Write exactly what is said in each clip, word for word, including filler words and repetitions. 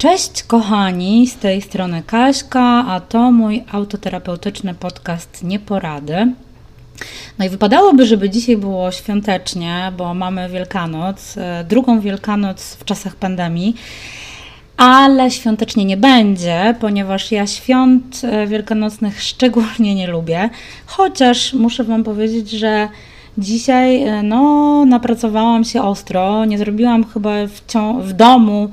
Cześć kochani, z tej strony Kaśka, a to mój autoterapeutyczny podcast Nieporady. No i wypadałoby, żeby dzisiaj było świątecznie, bo mamy Wielkanoc, drugą Wielkanoc w czasach pandemii, ale świątecznie nie będzie, ponieważ ja świąt wielkanocnych szczególnie nie lubię, chociaż muszę Wam powiedzieć, że dzisiaj no, napracowałam się ostro, nie zrobiłam chyba w, w domu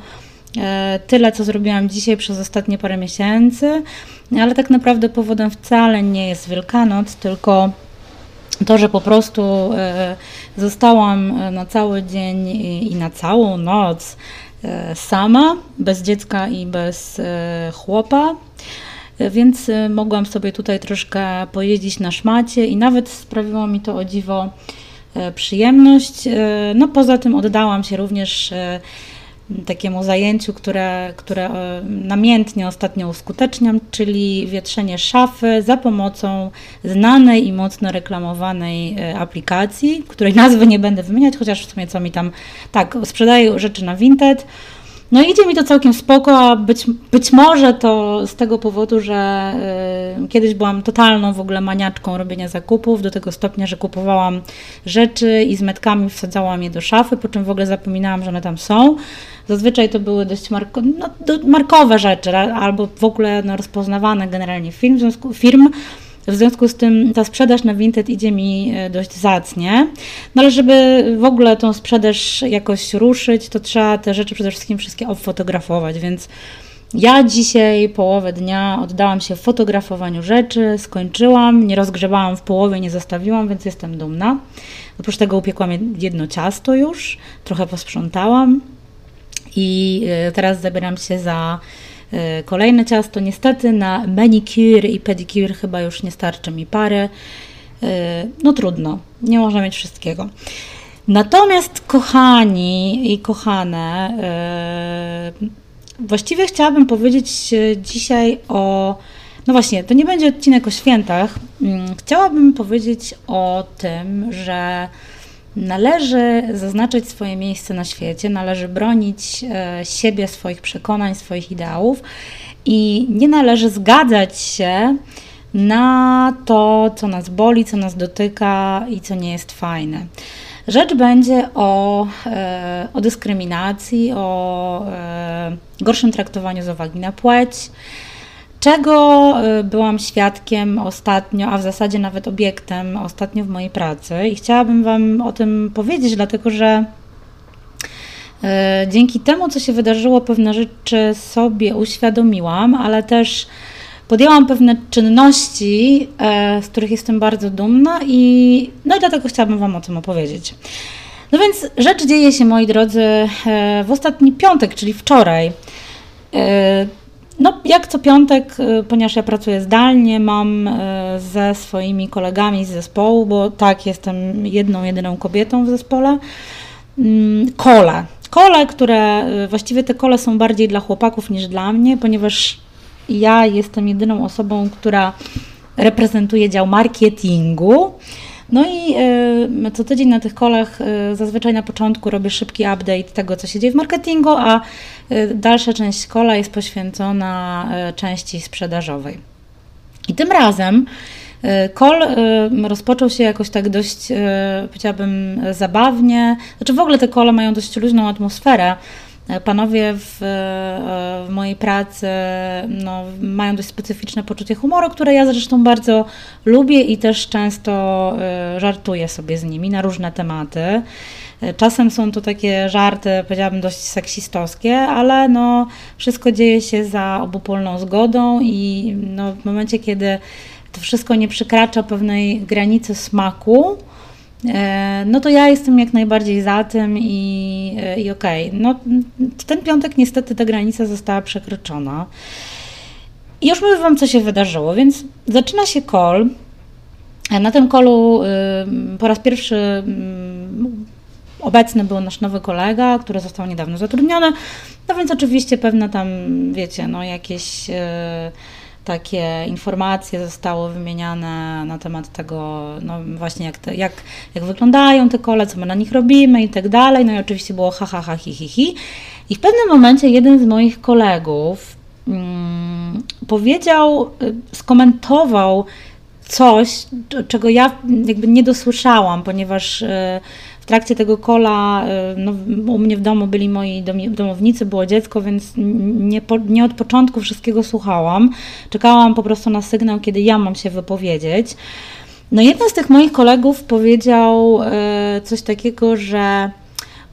tyle, co zrobiłam dzisiaj przez ostatnie parę miesięcy, ale tak naprawdę powodem wcale nie jest Wielkanoc, tylko to, że po prostu zostałam na cały dzień i na całą noc sama, bez dziecka i bez chłopa, więc mogłam sobie tutaj troszkę pojeździć na szmacie i nawet sprawiło mi to o dziwo przyjemność. No poza tym oddałam się również takiemu zajęciu, które, które namiętnie ostatnio uskuteczniam, czyli wietrzenie szafy za pomocą znanej i mocno reklamowanej aplikacji, której nazwy nie będę wymieniać, chociaż w sumie co mi tam, tak, sprzedaję rzeczy na Vinted. No idzie mi to całkiem spoko, a być, być może to z tego powodu, że y, kiedyś byłam totalną w ogóle maniaczką robienia zakupów, do tego stopnia, że kupowałam rzeczy i z metkami wsadzałam je do szafy, po czym w ogóle zapominałam, że one tam są. Zazwyczaj to były dość marko, no, markowe rzeczy albo w ogóle no, rozpoznawane generalnie firm, w związku, firm. W związku z tym ta sprzedaż na Vinted idzie mi dość zacnie. No ale żeby w ogóle tą sprzedaż jakoś ruszyć, to trzeba te rzeczy przede wszystkim wszystkie obfotografować, więc ja dzisiaj połowę dnia oddałam się fotografowaniu rzeczy, skończyłam, nie rozgrzebałam w połowie, nie zostawiłam, więc jestem dumna. Oprócz tego upiekłam jedno ciasto już, trochę posprzątałam i teraz zabieram się za kolejne ciasto. Niestety na manicure i pedicure chyba już nie starczy mi pary. No trudno, nie można mieć wszystkiego. Natomiast kochani i kochane, właściwie chciałabym powiedzieć dzisiaj o... No właśnie, to nie będzie odcinek o świętach. Chciałabym powiedzieć o tym, że należy zaznaczyć swoje miejsce na świecie, należy bronić siebie, swoich przekonań, swoich ideałów i nie należy zgadzać się na to, co nas boli, co nas dotyka i co nie jest fajne. Rzecz będzie o, o dyskryminacji, o gorszym traktowaniu z uwagi na płeć, czego byłam świadkiem ostatnio, a w zasadzie nawet obiektem ostatnio w mojej pracy i chciałabym Wam o tym powiedzieć, dlatego że dzięki temu, co się wydarzyło, pewne rzeczy sobie uświadomiłam, ale też podjęłam pewne czynności, z których jestem bardzo dumna i, no i dlatego chciałabym Wam o tym opowiedzieć. No więc rzecz dzieje się, moi drodzy, w ostatni piątek, czyli wczoraj. No, jak co piątek, ponieważ ja pracuję zdalnie, mam ze swoimi kolegami z zespołu, bo tak, jestem jedną, jedyną kobietą w zespole, kole. Kole, które, właściwie te kole są bardziej dla chłopaków niż dla mnie, ponieważ ja jestem jedyną osobą, która reprezentuje dział marketingu. No i co tydzień na tych kolach zazwyczaj na początku robię szybki update tego, co się dzieje w marketingu, a dalsza część kola jest poświęcona części sprzedażowej. I tym razem kol rozpoczął się jakoś tak dość, powiedziałabym, zabawnie. Znaczy w ogóle te kole mają dość luźną atmosferę. Panowie w, w mojej pracy no, mają dość specyficzne poczucie humoru, które ja zresztą bardzo lubię i też często żartuję sobie z nimi na różne tematy. Czasem są to takie żarty, powiedziałabym, dość seksistowskie, ale no, wszystko dzieje się za obopólną zgodą i no, w momencie, kiedy to wszystko nie przekracza pewnej granicy smaku, no to ja jestem jak najbardziej za tym i, i okej. Okay. No, ten piątek niestety ta granica została przekroczona. I już mówię Wam, co się wydarzyło, więc zaczyna się call. Na tym callu y, po raz pierwszy y, obecny był nasz nowy kolega, który został niedawno zatrudniony, no więc oczywiście pewne tam, wiecie, no jakieś... Y, takie informacje zostały wymieniane na temat tego, no właśnie jak, te, jak, jak wyglądają te kole, co my na nich robimy i tak dalej. No i oczywiście było ha, ha, ha, hi, hi, hi. I w pewnym momencie jeden z moich kolegów mm, powiedział, skomentował coś, czego ja jakby nie dosłyszałam, ponieważ w trakcie tego kola no, u mnie w domu byli moi domownicy, było dziecko, więc nie, po, nie od początku wszystkiego słuchałam. Czekałam po prostu na sygnał, kiedy ja mam się wypowiedzieć. No jeden z tych moich kolegów powiedział coś takiego, że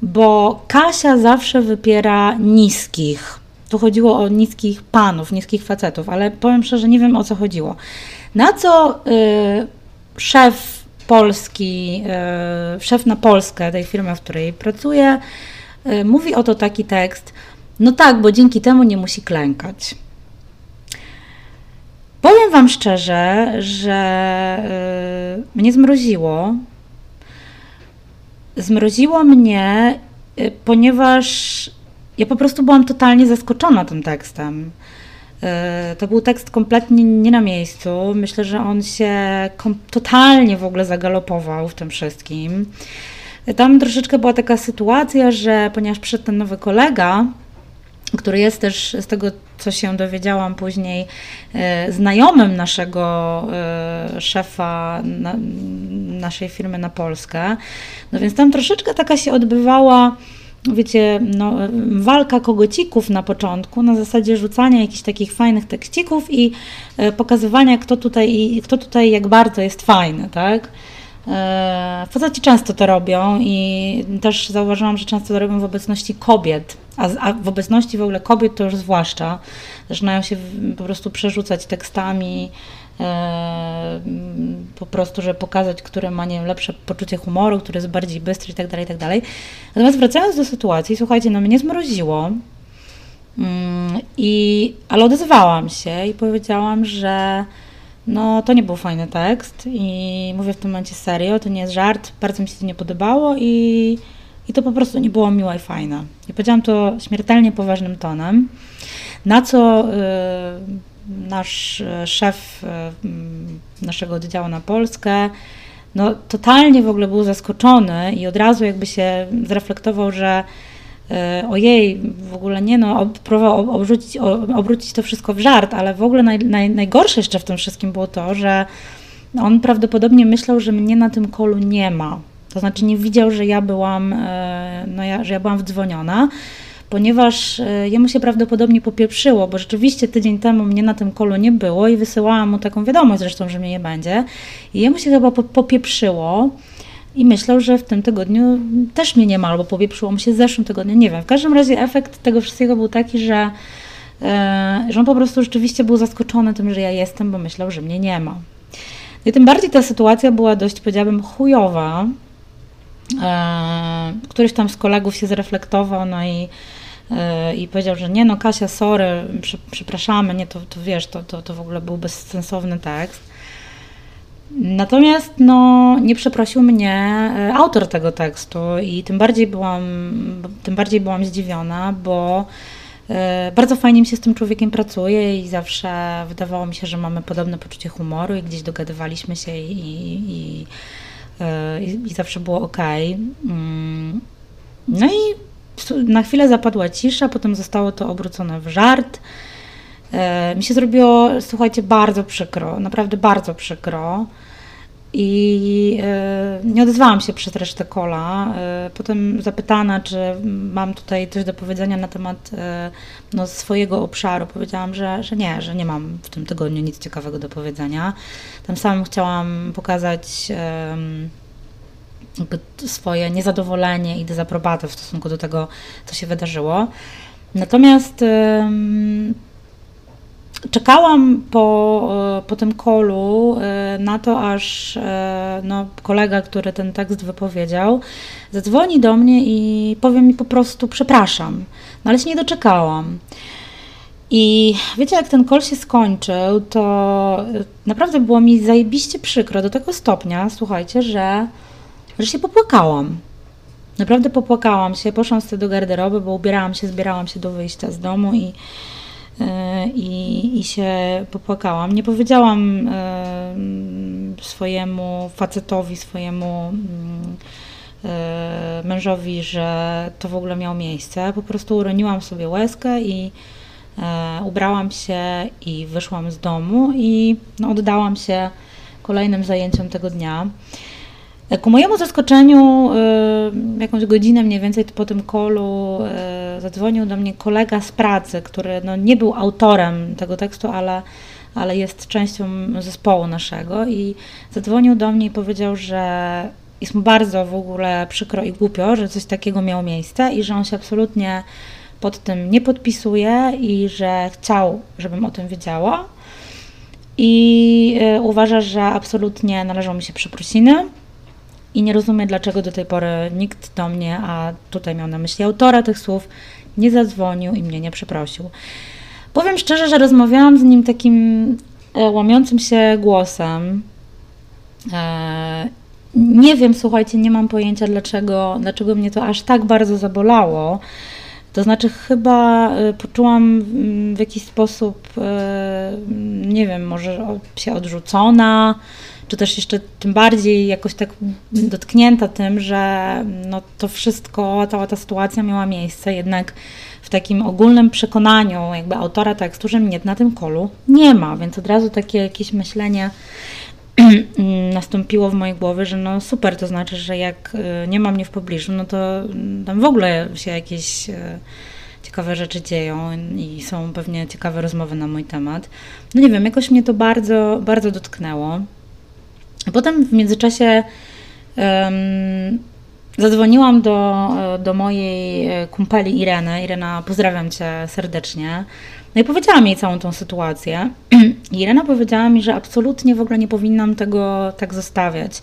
bo Kasia zawsze wypiera niskich. Tu chodziło o niskich panów, niskich facetów, ale powiem szczerze, nie wiem o co chodziło. Na co y, szef Polski, y, szef na Polskę tej firmy, w której pracuję, y, mówi oto taki tekst, no tak, bo dzięki temu nie musi klękać. Powiem Wam szczerze, że y, mnie zmroziło. Zmroziło mnie, y, ponieważ ja po prostu byłam totalnie zaskoczona tym tekstem. To był tekst kompletnie nie na miejscu. Myślę, że on się totalnie w ogóle zagalopował w tym wszystkim. Tam troszeczkę była taka sytuacja, że ponieważ przyszedł ten nowy kolega, który jest też, z tego co się dowiedziałam później, znajomym naszego szefa na, naszej firmy na Polskę, no więc tam troszeczkę taka się odbywała, wiecie, no, walka kogocików na początku, na zasadzie rzucania jakichś takich fajnych tekścików i pokazywania, kto tutaj, i kto tutaj jak bardzo jest fajny, tak? Faceci często to robią i też zauważyłam, że często to robią w obecności kobiet, a, a w obecności w ogóle kobiet to już zwłaszcza. Zaczynają się po prostu przerzucać tekstami, po prostu, żeby pokazać, który ma, nie wiem, lepsze poczucie humoru, który jest bardziej bystry i tak dalej, i tak dalej. Natomiast wracając do sytuacji, słuchajcie, no mnie zmroziło, i, ale odezwałam się i powiedziałam, że no to nie był fajny tekst i mówię w tym momencie serio, to nie jest żart, bardzo mi się to nie podobało i, i to po prostu nie było miłe i fajne. I powiedziałam to śmiertelnie poważnym tonem, na co yy, nasz szef naszego oddziału na Polskę no, totalnie w ogóle był zaskoczony i od razu jakby się zreflektował, że ojej, w ogóle nie, no, próbował obrzucić, obrócić to wszystko w żart, ale w ogóle naj, naj, najgorsze jeszcze w tym wszystkim było to, że on prawdopodobnie myślał, że mnie na tym kolu nie ma. To znaczy nie widział, że ja byłam, no, ja, że ja byłam wdzwoniona, ponieważ jemu się prawdopodobnie popieprzyło, bo rzeczywiście tydzień temu mnie na tym kolu nie było i wysyłałam mu taką wiadomość zresztą, że mnie nie będzie. I jemu się chyba popieprzyło i myślał, że w tym tygodniu też mnie nie ma, albo popieprzyło mu się w zeszłym tygodniu, nie wiem. W każdym razie efekt tego wszystkiego był taki, że, że on po prostu rzeczywiście był zaskoczony tym, że ja jestem, bo myślał, że mnie nie ma. I tym bardziej ta sytuacja była dość, powiedziałabym, chujowa. Któryś tam z kolegów się zreflektował, no i i powiedział, że nie no Kasia, sorry, przepraszamy, nie, to, to wiesz, to, to, to w ogóle był bezsensowny tekst. Natomiast no, nie przeprosił mnie autor tego tekstu i tym bardziej byłam, tym bardziej byłam zdziwiona, bo bardzo fajnie mi się z tym człowiekiem pracuje i zawsze wydawało mi się, że mamy podobne poczucie humoru i gdzieś dogadywaliśmy się i, i, i, i, i zawsze było okej. No i na chwilę zapadła cisza, potem zostało to obrócone w żart. E, mi się zrobiło, słuchajcie, bardzo przykro, naprawdę bardzo przykro. I e, nie odezwałam się przez resztę kola. E, potem zapytana, czy mam tutaj coś do powiedzenia na temat e, no, swojego obszaru, powiedziałam, że, że nie, że nie mam w tym tygodniu nic ciekawego do powiedzenia. Tym samym chciałam pokazać E, swoje niezadowolenie i dezaprobatę w stosunku do tego, co się wydarzyło. Natomiast um, czekałam po, po tym kolu na to, aż no, kolega, który ten tekst wypowiedział, zadzwoni do mnie i powie mi po prostu przepraszam, no ale się nie doczekałam. I wiecie, jak ten call się skończył, to naprawdę było mi zajebiście przykro do tego stopnia, słuchajcie, że że się popłakałam. Naprawdę popłakałam się, poszłam sobie do garderoby, bo ubierałam się, zbierałam się do wyjścia z domu i i, i się popłakałam. Nie powiedziałam swojemu facetowi, swojemu mężowi, że to w ogóle miało miejsce. Po prostu uroniłam sobie łezkę i ubrałam się i wyszłam z domu i no, oddałam się kolejnym zajęciom tego dnia. Ku mojemu zaskoczeniu, jakąś godzinę mniej więcej po tym callu zadzwonił do mnie kolega z pracy, który no, nie był autorem tego tekstu, ale, ale jest częścią zespołu naszego i zadzwonił do mnie i powiedział, że jest mu bardzo w ogóle przykro i głupio, że coś takiego miało miejsce i że on się absolutnie pod tym nie podpisuje i że chciał, żebym o tym wiedziała i uważa, że absolutnie należą mi się przeprosiny. I nie rozumiem, dlaczego do tej pory nikt do mnie, a tutaj miał na myśli autora tych słów, nie zadzwonił i mnie nie przeprosił. Powiem szczerze, że rozmawiałam z nim takim łamiącym się głosem. Nie wiem, słuchajcie, nie mam pojęcia, dlaczego, dlaczego mnie to aż tak bardzo zabolało. To znaczy chyba poczułam w jakiś sposób, nie wiem, może się odrzucona, czy też jeszcze tym bardziej jakoś tak dotknięta tym, że no to wszystko, cała ta sytuacja miała miejsce jednak w takim ogólnym przekonaniu jakby autora tekstu, że mnie na tym callu nie ma, więc od razu takie jakieś myślenie nastąpiło w mojej głowie, że no super, to znaczy, że jak nie ma mnie w pobliżu, no to tam w ogóle się jakieś ciekawe rzeczy dzieją i są pewnie ciekawe rozmowy na mój temat. No nie wiem, jakoś mnie to bardzo, bardzo dotknęło. Potem w międzyczasie um, zadzwoniłam do, do mojej kumpeli Ireny. Irena, pozdrawiam Cię serdecznie. No i powiedziałam jej całą tą sytuację. Irena powiedziała mi, że absolutnie w ogóle nie powinnam tego tak zostawiać.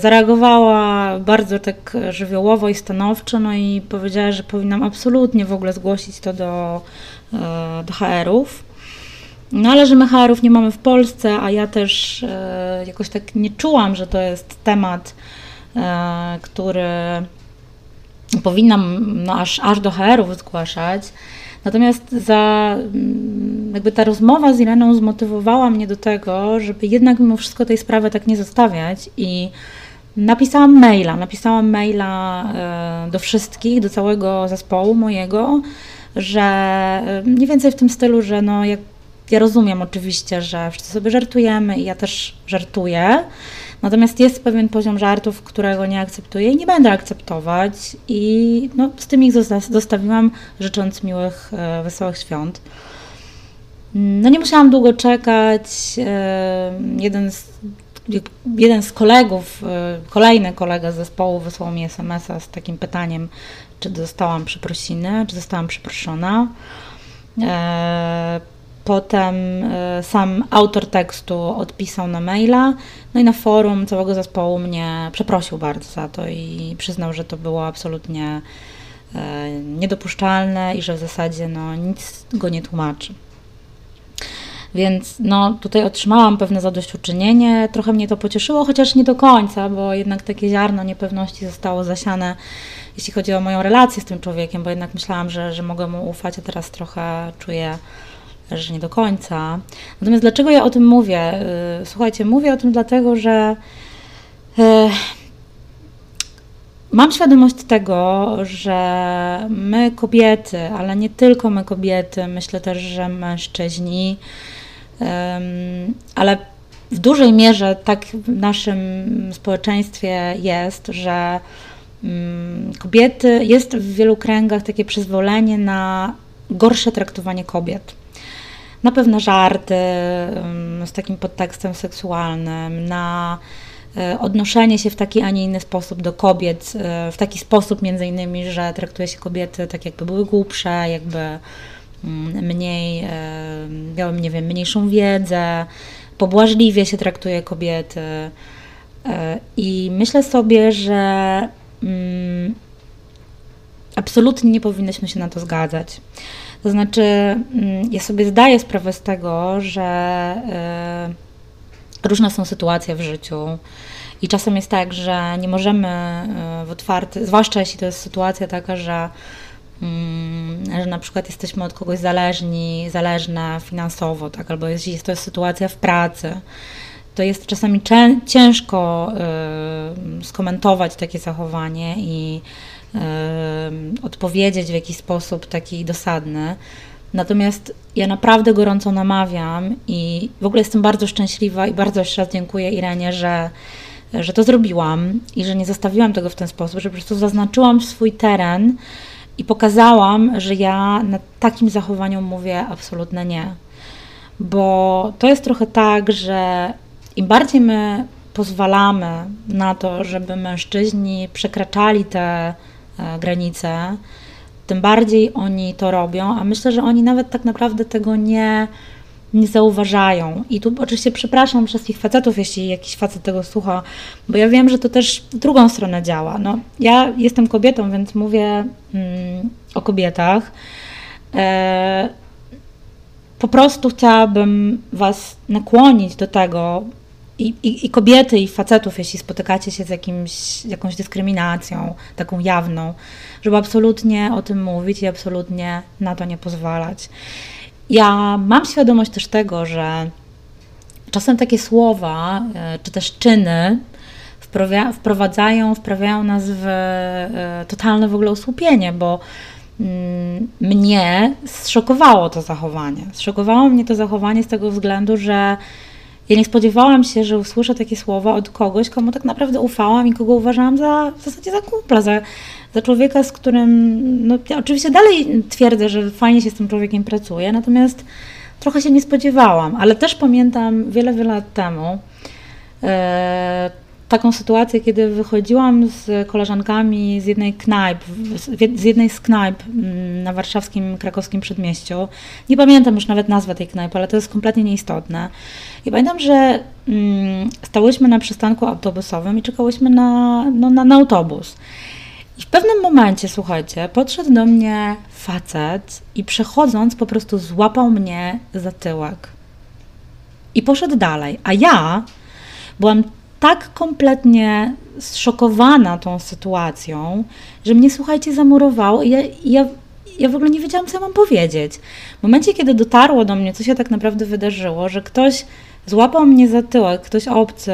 Zareagowała bardzo tak żywiołowo i stanowczo, no i powiedziała, że powinnam absolutnie w ogóle zgłosić to do, do ha erów. No ale że my ha erów nie mamy w Polsce, a ja też e, jakoś tak nie czułam, że to jest temat, e, który powinnam no, aż, aż do ha erów zgłaszać. Natomiast za, jakby ta rozmowa z Ireną zmotywowała mnie do tego, żeby jednak mimo wszystko tej sprawy tak nie zostawiać i napisałam maila, napisałam maila e, do wszystkich, do całego zespołu mojego, że e, mniej więcej w tym stylu, że no jak ja rozumiem oczywiście, że wszyscy sobie żartujemy i ja też żartuję, natomiast jest pewien poziom żartów, którego nie akceptuję i nie będę akceptować i no, z tym ich zostawiłam, życząc miłych, wesołych świąt. No nie musiałam długo czekać, jeden z, jeden z kolegów, kolejny kolega z zespołu wysłał mi es em es a z takim pytaniem, czy dostałam przeprosiny, czy zostałam przeproszona. Potem sam autor tekstu odpisał na maila, no i na forum całego zespołu mnie przeprosił bardzo za to i przyznał, że to było absolutnie niedopuszczalne i że w zasadzie no, nic go nie tłumaczy. Więc no, tutaj otrzymałam pewne zadośćuczynienie, trochę mnie to pocieszyło, chociaż nie do końca, bo jednak takie ziarno niepewności zostało zasiane, jeśli chodzi o moją relację z tym człowiekiem, bo jednak myślałam, że, że mogę mu ufać, a teraz trochę czuję, że nie do końca. Natomiast dlaczego ja o tym mówię? Słuchajcie, mówię o tym dlatego, że mam świadomość tego, że my kobiety, ale nie tylko my kobiety, myślę też, że mężczyźni, ale w dużej mierze tak w naszym społeczeństwie jest, że kobiety, jest w wielu kręgach takie przyzwolenie na gorsze traktowanie kobiet. Na pewne żarty z takim podtekstem seksualnym, na odnoszenie się w taki, a nie inny sposób do kobiet, w taki sposób między innymi, że traktuje się kobiety tak jakby były głupsze, jakby mniej, miały, nie wiem, mniejszą wiedzę, pobłażliwie się traktuje kobiety. I myślę sobie, że absolutnie nie powinnyśmy się na to zgadzać. To znaczy, ja sobie zdaję sprawę z tego, że różne są sytuacje w życiu i czasem jest tak, że nie możemy w otwarty, zwłaszcza jeśli to jest sytuacja taka, że że na przykład jesteśmy od kogoś zależni, zależne finansowo, tak? Albo jeśli jest to sytuacja w pracy, to jest czasami ciężko skomentować takie zachowanie i odpowiedzieć w jakiś sposób taki dosadny. Natomiast ja naprawdę gorąco namawiam i w ogóle jestem bardzo szczęśliwa i bardzo jeszcze raz dziękuję Irenie, że, że to zrobiłam i że nie zostawiłam tego w ten sposób, że po prostu zaznaczyłam swój teren i pokazałam, że ja na takim zachowaniu mówię absolutnie nie. Bo to jest trochę tak, że im bardziej my pozwalamy na to, żeby mężczyźni przekraczali te granice, tym bardziej oni to robią, a myślę, że oni nawet tak naprawdę tego nie, nie zauważają. I tu oczywiście przepraszam wszystkich facetów, jeśli jakiś facet tego słucha, bo ja wiem, że to też w drugą stronę działa. No, ja jestem kobietą, więc mówię mm, o kobietach. E, po prostu chciałabym Was nakłonić do tego, I, i, i kobiety, i facetów, jeśli spotykacie się z jakimś, jakąś dyskryminacją, taką jawną, żeby absolutnie o tym mówić i absolutnie na to nie pozwalać. Ja mam świadomość też tego, że czasem takie słowa, czy też czyny wprowadzają, wprawiają nas w totalne w ogóle osłupienie, bo mnie zszokowało to zachowanie. Zszokowało mnie to zachowanie z tego względu, że ja nie spodziewałam się, że usłyszę takie słowa od kogoś, komu tak naprawdę ufałam i kogo uważałam za, w zasadzie za kumpla, za, za człowieka, z którym... No, ja oczywiście dalej twierdzę, że fajnie się z tym człowiekiem pracuje, natomiast trochę się nie spodziewałam. Ale też pamiętam wiele, wiele lat temu yy, taką sytuację, kiedy wychodziłam z koleżankami z jednej knajp, z jednej z knajp na warszawskim, krakowskim przedmieściu. Nie pamiętam już nawet nazwy tej knajpy, ale to jest kompletnie nieistotne. I pamiętam, że stałyśmy na przystanku autobusowym i czekałyśmy na, no, na, na autobus. I w pewnym momencie, słuchajcie, podszedł do mnie facet i przechodząc po prostu złapał mnie za tyłek. I poszedł dalej. A ja byłam tak kompletnie zszokowana tą sytuacją, że mnie, słuchajcie, zamurowało i ja, ja, ja w ogóle nie wiedziałam, co ja mam powiedzieć. W momencie, kiedy dotarło do mnie, co się tak naprawdę wydarzyło, że ktoś złapał mnie za tyłek, ktoś obcy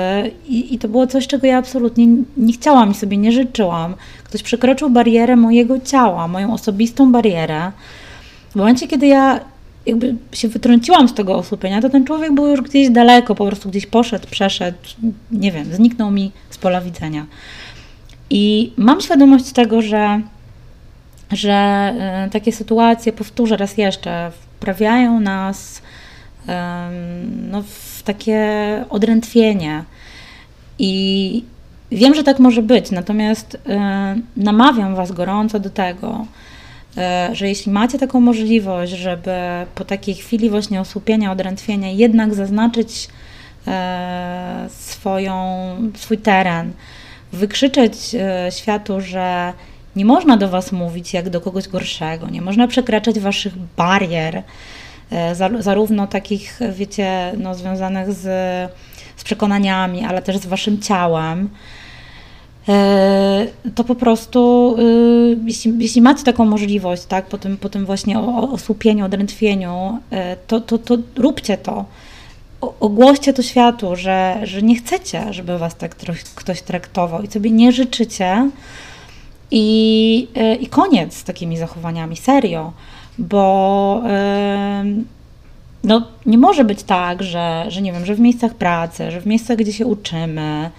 i, i to było coś, czego ja absolutnie nie chciałam i sobie nie życzyłam. Ktoś przekroczył barierę mojego ciała, moją osobistą barierę. W momencie, kiedy ja jakby się wytrąciłam z tego osłupienia, to ten człowiek był już gdzieś daleko, po prostu gdzieś poszedł, przeszedł, nie wiem, zniknął mi z pola widzenia. I mam świadomość tego, że, że takie sytuacje, powtórzę raz jeszcze, wprawiają nas no, w takie odrętwienie. I wiem, że tak może być, natomiast namawiam Was gorąco do tego, że jeśli macie taką możliwość, żeby po takiej chwili właśnie osłupienia, odrętwienia jednak zaznaczyć swoją, swój teren, wykrzyczeć światu, że nie można do Was mówić jak do kogoś gorszego, nie można przekraczać Waszych barier, zarówno takich, wiecie, no, związanych z, z przekonaniami, ale też z Waszym ciałem, to po prostu, jeśli, jeśli macie taką możliwość, tak, po tym, po tym właśnie osłupieniu, odrętwieniu, to, to, to róbcie to. Ogłoście to światu, że, że nie chcecie, żeby Was tak ktoś traktował i sobie nie życzycie. I, i koniec z takimi zachowaniami, serio, bo no, nie może być tak, że, że nie wiem, że w miejscach pracy, że w miejscach, gdzie się uczymy,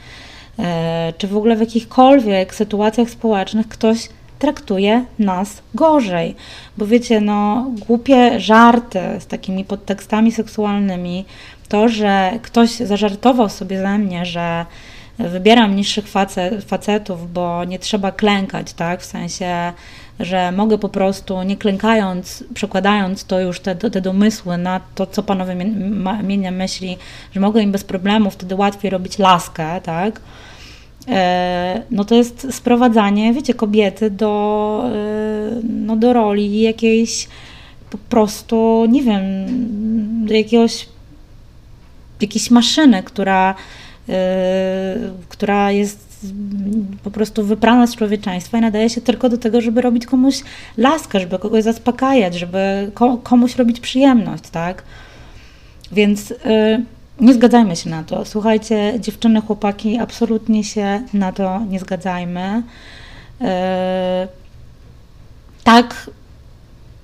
czy w ogóle w jakichkolwiek sytuacjach społecznych ktoś traktuje nas gorzej. Bo wiecie, no głupie żarty z takimi podtekstami seksualnymi, to, że ktoś zażartował sobie ze mnie, że wybieram niższych facet, facetów, bo nie trzeba klękać, tak? W sensie, że mogę po prostu nie klękając, przekładając to już te, te domysły na to, co panowie mienia myśli, że mogę im bez problemu wtedy łatwiej robić laskę, tak? No to jest sprowadzanie, wiecie, kobiety do, no do roli jakiejś po prostu, nie wiem, do jakiegoś, jakiejś maszyny, która Yy, która jest po prostu wyprana z człowieczeństwa i nadaje się tylko do tego, żeby robić komuś laskę, żeby kogoś zaspokajać, żeby komuś robić przyjemność, tak? Więc yy, nie zgadzajmy się na to. Słuchajcie, dziewczyny, chłopaki, absolutnie się na to nie zgadzajmy. Yy, tak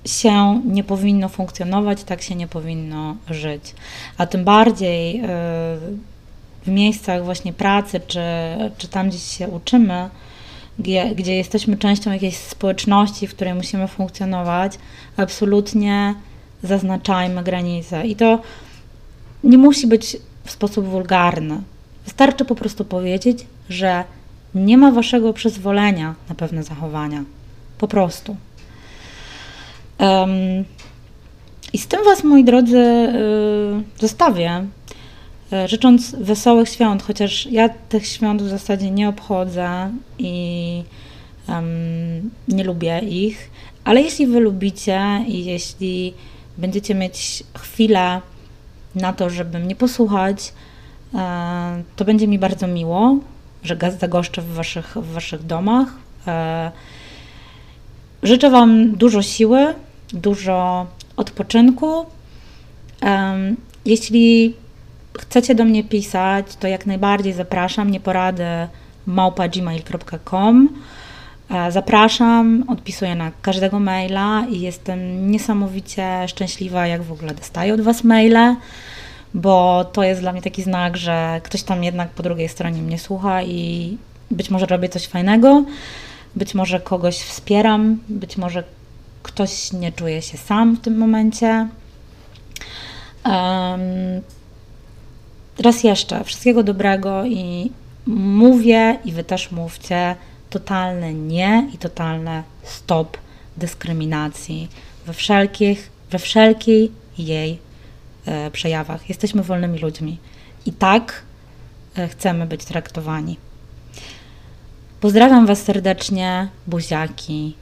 się nie powinno funkcjonować, tak się nie powinno żyć. A tym bardziej yy, w miejscach właśnie pracy, czy, czy tam gdzieś się uczymy, gdzie, gdzie jesteśmy częścią jakiejś społeczności, w której musimy funkcjonować, absolutnie zaznaczajmy granice. I to nie musi być w sposób wulgarny. Wystarczy po prostu powiedzieć, że nie ma waszego przyzwolenia na pewne zachowania. Po prostu. Um, I z tym was, moi drodzy, yy, zostawię. Życząc wesołych świąt, chociaż ja tych świąt w zasadzie nie obchodzę i um, nie lubię ich, ale jeśli wy lubicie i jeśli będziecie mieć chwilę na to, żeby mnie posłuchać, e, to będzie mi bardzo miło, że zagoszczę w waszych, w waszych domach. E, życzę wam dużo siły, dużo odpoczynku. E, jeśli chcecie do mnie pisać, to jak najbardziej zapraszam, nieporady małpa gmail kropka com. Zapraszam, odpisuję na każdego maila i jestem niesamowicie szczęśliwa, jak w ogóle dostaję od was maile, bo to jest dla mnie taki znak, że ktoś tam jednak po drugiej stronie mnie słucha i być może robię coś fajnego, być może kogoś wspieram, być może ktoś nie czuje się sam w tym momencie. Um, Raz jeszcze, wszystkiego dobrego i mówię, i wy też mówcie, totalne nie i totalne stop dyskryminacji we wszelkich, we wszelkiej jej e, przejawach. Jesteśmy wolnymi ludźmi i tak e, chcemy być traktowani. Pozdrawiam was serdecznie, buziaki.